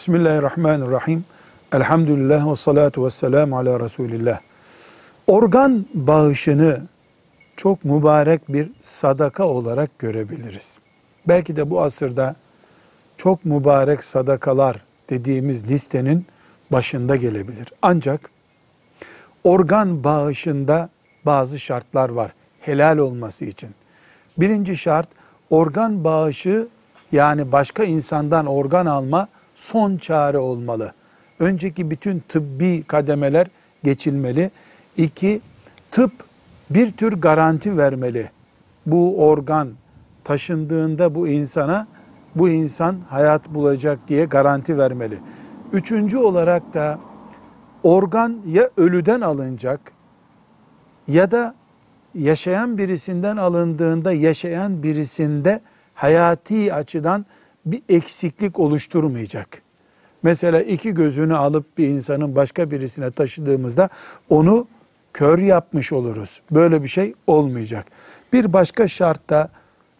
Bismillahirrahmanirrahim. Elhamdülillah ve salatu ve selamu ala Resulillah. Organ bağışını çok mübarek bir sadaka olarak görebiliriz. Belki de bu asırda çok mübarek sadakalar dediğimiz listenin başında gelebilir. Ancak organ bağışında bazı şartlar var helal olması için. Birinci şart, organ bağışı yani başka insandan organ alma son çare olmalı. Önceki bütün tıbbi kademeler geçilmeli. İki, tıp bir tür garanti vermeli. Bu organ taşındığında bu insana, bu insan hayat bulacak diye garanti vermeli. Üçüncü olarak da organ ya ölüden alınacak ya da yaşayan birisinden alındığında yaşayan birisinde hayati açıdan bir eksiklik oluşturmayacak. Mesela iki gözünü alıp bir insanın başka birisine taşıdığımızda onu kör yapmış oluruz. Böyle bir şey olmayacak. Bir başka şartta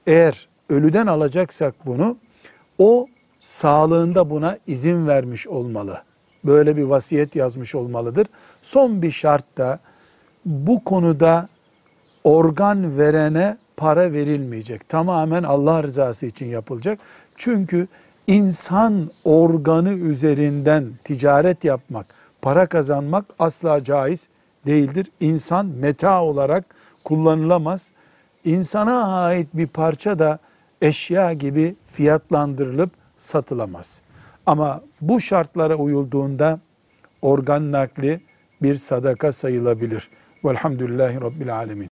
eğer ölüden alacaksak bunu, o sağlığında buna izin vermiş olmalı. Böyle bir vasiyet yazmış olmalıdır. Son bir şartta bu konuda organ verene para verilmeyecek. Tamamen Allah rızası için yapılacak. Çünkü insan organı üzerinden ticaret yapmak, para kazanmak asla caiz değildir. İnsan meta olarak kullanılamaz. İnsana ait bir parça da eşya gibi fiyatlandırılıp satılamaz. Ama bu şartlara uyulduğunda organ nakli bir sadaka sayılabilir. Velhamdülillahi Rabbil Alemin.